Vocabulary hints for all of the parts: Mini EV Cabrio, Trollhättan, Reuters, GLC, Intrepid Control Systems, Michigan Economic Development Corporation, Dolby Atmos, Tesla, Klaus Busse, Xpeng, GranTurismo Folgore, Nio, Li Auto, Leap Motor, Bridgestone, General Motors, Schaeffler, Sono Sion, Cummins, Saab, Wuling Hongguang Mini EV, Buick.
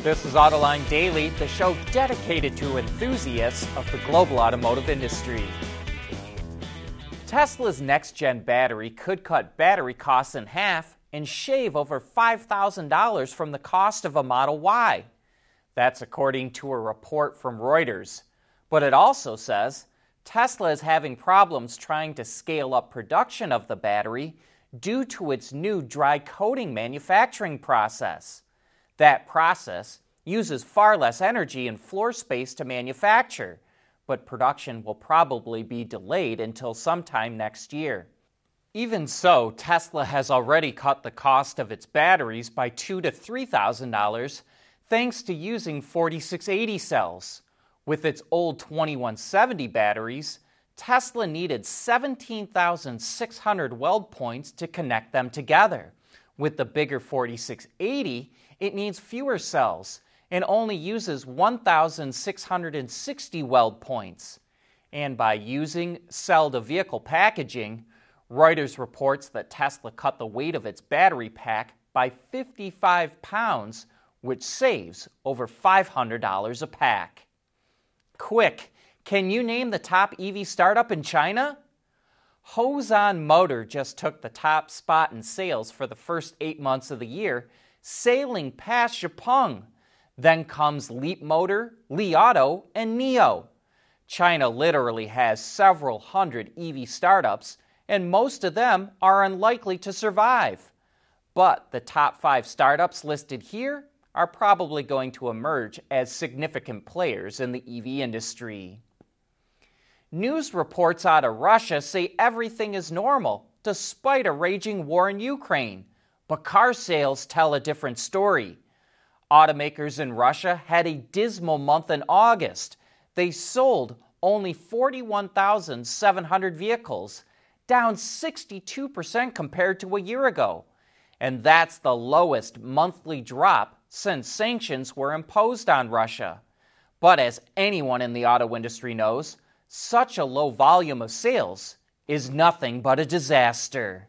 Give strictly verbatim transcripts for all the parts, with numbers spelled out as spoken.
This is AutoLine Daily, the show dedicated to enthusiasts of the global automotive industry. Tesla's next-gen battery could cut battery costs in half and shave over five thousand dollars from the cost of a Model Y. That's according to a report from Reuters. But it also says Tesla is having problems trying to scale up production of the battery due to its new dry coating manufacturing process. That process uses far less energy and floor space to manufacture, but production will probably be delayed until sometime next year. Even so, Tesla has already cut the cost of its batteries by two thousand to three thousand dollars thanks to using forty-six eighty cells. With its old twenty-one seventy batteries, Tesla needed seventeen thousand six hundred weld points to connect them together. With the bigger forty-six eighty, it needs fewer cells and only uses one thousand six hundred sixty weld points. And by using cell-to-vehicle packaging, Reuters reports that Tesla cut the weight of its battery pack by fifty-five pounds, which saves over five hundred dollars a pack. Quick, can you name the top E V startup in China? Hozan Motor just took the top spot in sales for the first eight months of the year, sailing past Xpeng. Then comes Leap Motor, Li Auto, and Nio. China literally has several hundred E V startups, and most of them are unlikely to survive. But the top five startups listed here are probably going to emerge as significant players in the E V industry. News reports out of Russia say everything is normal, despite a raging war in Ukraine. But car sales tell a different story. Automakers in Russia had a dismal month in August. They sold only forty-one thousand seven hundred vehicles, down sixty-two percent compared to a year ago. And that's the lowest monthly drop since sanctions were imposed on Russia. But as anyone in the auto industry knows, such a low volume of sales is nothing but a disaster.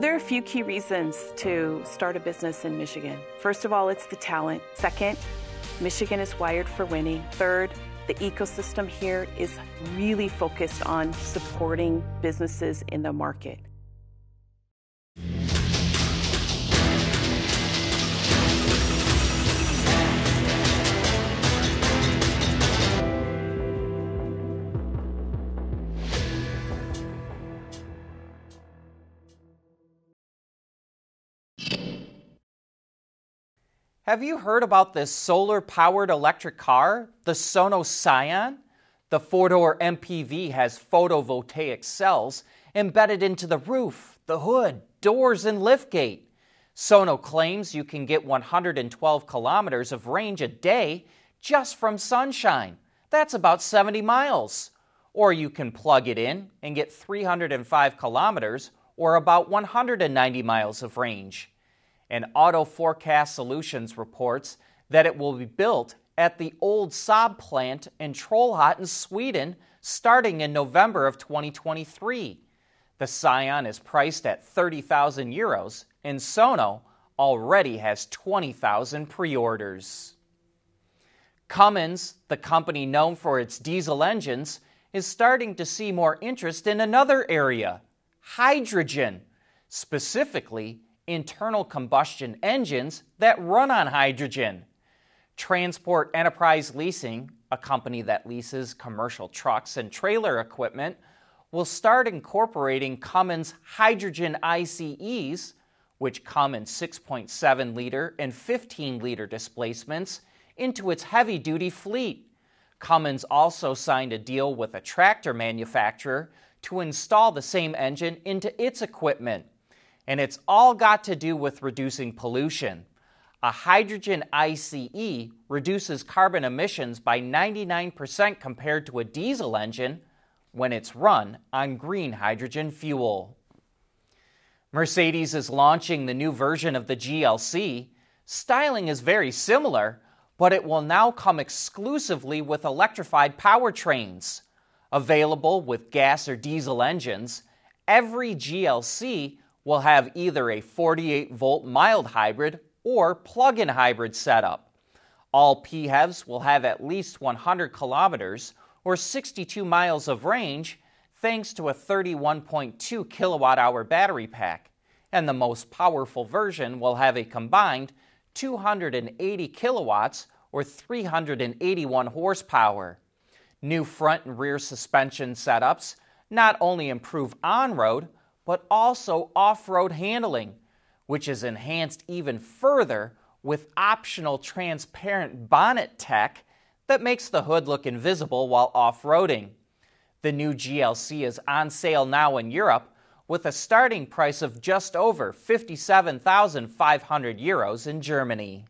There are a few key reasons to start a business in Michigan. First of all, it's the talent. Second, Michigan is wired for winning. Third, the ecosystem here is really focused on supporting businesses in the market. Have you heard about this solar-powered electric car, the Sono Sion? The four-door M P V has photovoltaic cells embedded into the roof, the hood, doors, and liftgate. Sono claims you can get one hundred twelve kilometers of range a day just from sunshine. That's about seventy miles. Or you can plug it in and get three hundred five kilometers, or about one hundred ninety miles of range. And Auto Forecast Solutions reports that it will be built at the old Saab plant in Trollhättan, Sweden, starting in November of twenty twenty-three. The Sion is priced at thirty thousand euros, and Sono already has twenty thousand pre-orders. Cummins, the company known for its diesel engines, is starting to see more interest in another area, hydrogen, specifically internal combustion engines that run on hydrogen. Transport Enterprise Leasing, a company that leases commercial trucks and trailer equipment, will start incorporating Cummins hydrogen I C Es, which come in six point seven liter and fifteen liter displacements, into its heavy-duty fleet. Cummins also signed a deal with a tractor manufacturer to install the same engine into its equipment. And it's all got to do with reducing pollution. A hydrogen I C E reduces carbon emissions by ninety-nine percent compared to a diesel engine when it's run on green hydrogen fuel. Mercedes is launching the new version of the G L C. Styling is very similar, but it will now come exclusively with electrified powertrains. Available with gas or diesel engines, every G L C will have either a forty-eight volt mild hybrid or plug-in hybrid setup. All P HEVs will have at least one hundred kilometers or sixty-two miles of range thanks to a thirty-one point two kilowatt hour battery pack, and the most powerful version will have a combined two hundred eighty kilowatts or three hundred eighty-one horsepower. New front and rear suspension setups not only improve on-road, but also off-road handling, which is enhanced even further with optional transparent bonnet tech that makes the hood look invisible while off-roading. The new G L C is on sale now in Europe with a starting price of just over fifty-seven thousand five hundred euros in Germany.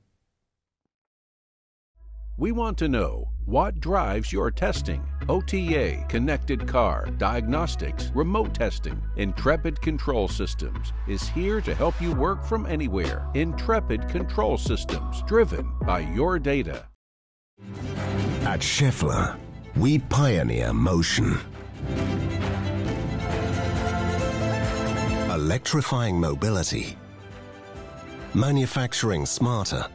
We want to know what drives your testing. O T A, connected car, diagnostics, remote testing. Intrepid Control Systems is here to help you work from anywhere. Intrepid Control Systems, driven by your data. At Schaeffler, we pioneer motion. Electrifying mobility, manufacturing smarter,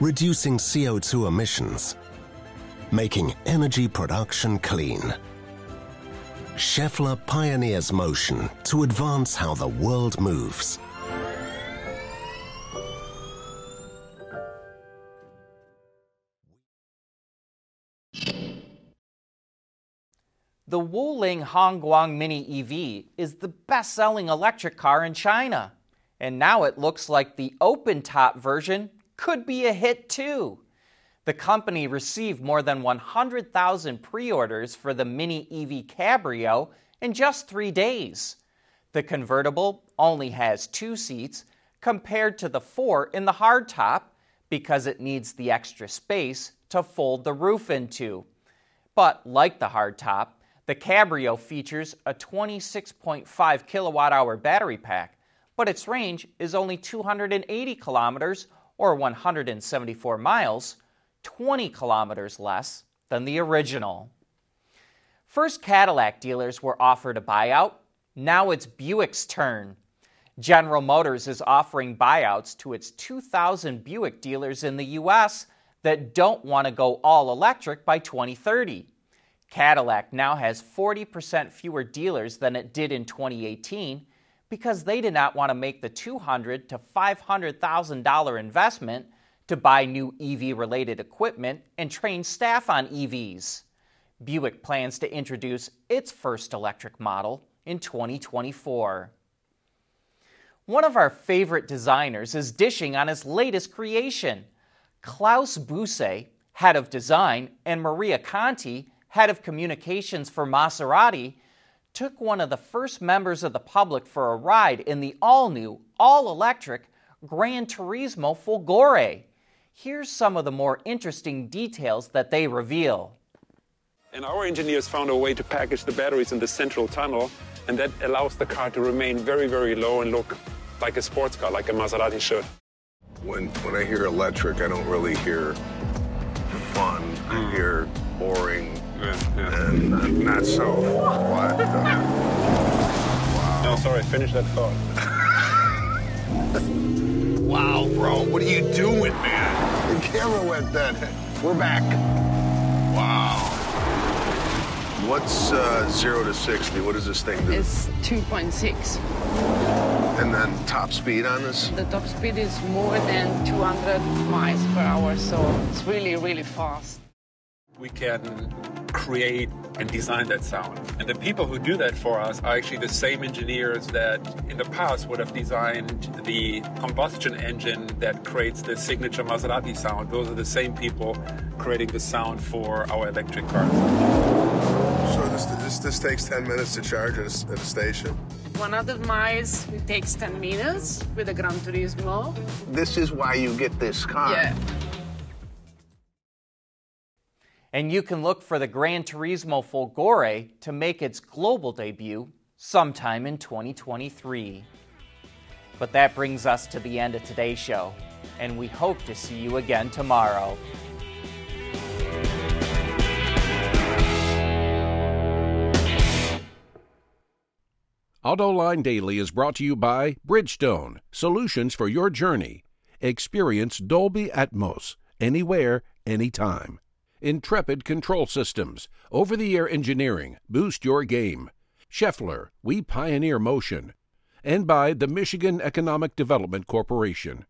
reducing C O two emissions, making energy production clean. Schaeffler pioneers motion to advance how the world moves. The Wuling Hongguang Mini E V is the best-selling electric car in China, and now it looks like the open-top version could be a hit too. The company received more than one hundred thousand pre-orders for the Mini E V Cabrio in just three days. The convertible only has two seats compared to the four in the hardtop because it needs the extra space to fold the roof into. But like the hardtop, the Cabrio features a twenty-six point five kilowatt hour battery pack, but its range is only two hundred eighty kilometers or one hundred seventy-four miles, twenty kilometers less than the original. First Cadillac dealers were offered a buyout, now it's Buick's turn. General Motors is offering buyouts to its two thousand Buick dealers in the U S that don't want to go all electric by twenty thirty. Cadillac now has forty percent fewer dealers than it did in twenty eighteen because they did not want to make the two hundred thousand to five hundred thousand dollar investment to buy new E V-related equipment and train staff on E Vs. Buick plans to introduce its first electric model in twenty twenty-four. One of our favorite designers is dishing on his latest creation. Klaus Busse, head of design, and Maria Conti, head of communications for Maserati, took one of the first members of the public for a ride in the all-new, all-electric GranTurismo Folgore. Here's some of the more interesting details that they reveal. And our engineers found a way to package the batteries in the central tunnel, and that allows the car to remain very, very low and look like a sports car, like a Maserati should. When, when I hear electric, I don't really hear fun. I hear boring. Yeah, yeah. And uh, not so. But, uh, wow. No, sorry, finish that thought. Wow, bro, what are you doing, man? The camera went dead. We're back. Wow. What's uh, zero to sixty? What does this thing do? It's two point six. And then top speed on this? The top speed is more than two hundred miles per hour, so it's really, really fast. We can create and design that sound. And the people who do that for us are actually the same engineers that in the past would have designed the combustion engine that creates the signature Maserati sound. Those are the same people creating the sound for our electric cars. So this this, this takes ten minutes to charge at a, at a station? one hundred miles, it takes ten minutes with the Gran Turismo. This is why you get this car. Yeah. And you can look for the GranTurismo Folgore to make its global debut sometime in twenty twenty-three. But that brings us to the end of today's show. and we hope to see you again tomorrow. AutoLine Daily is brought to you by Bridgestone, solutions for your journey. Experience Dolby Atmos, anywhere, anytime. Intrepid Control Systems, over-the-air engineering, boost your game. Schaeffler, we pioneer motion. And by the Michigan Economic Development Corporation.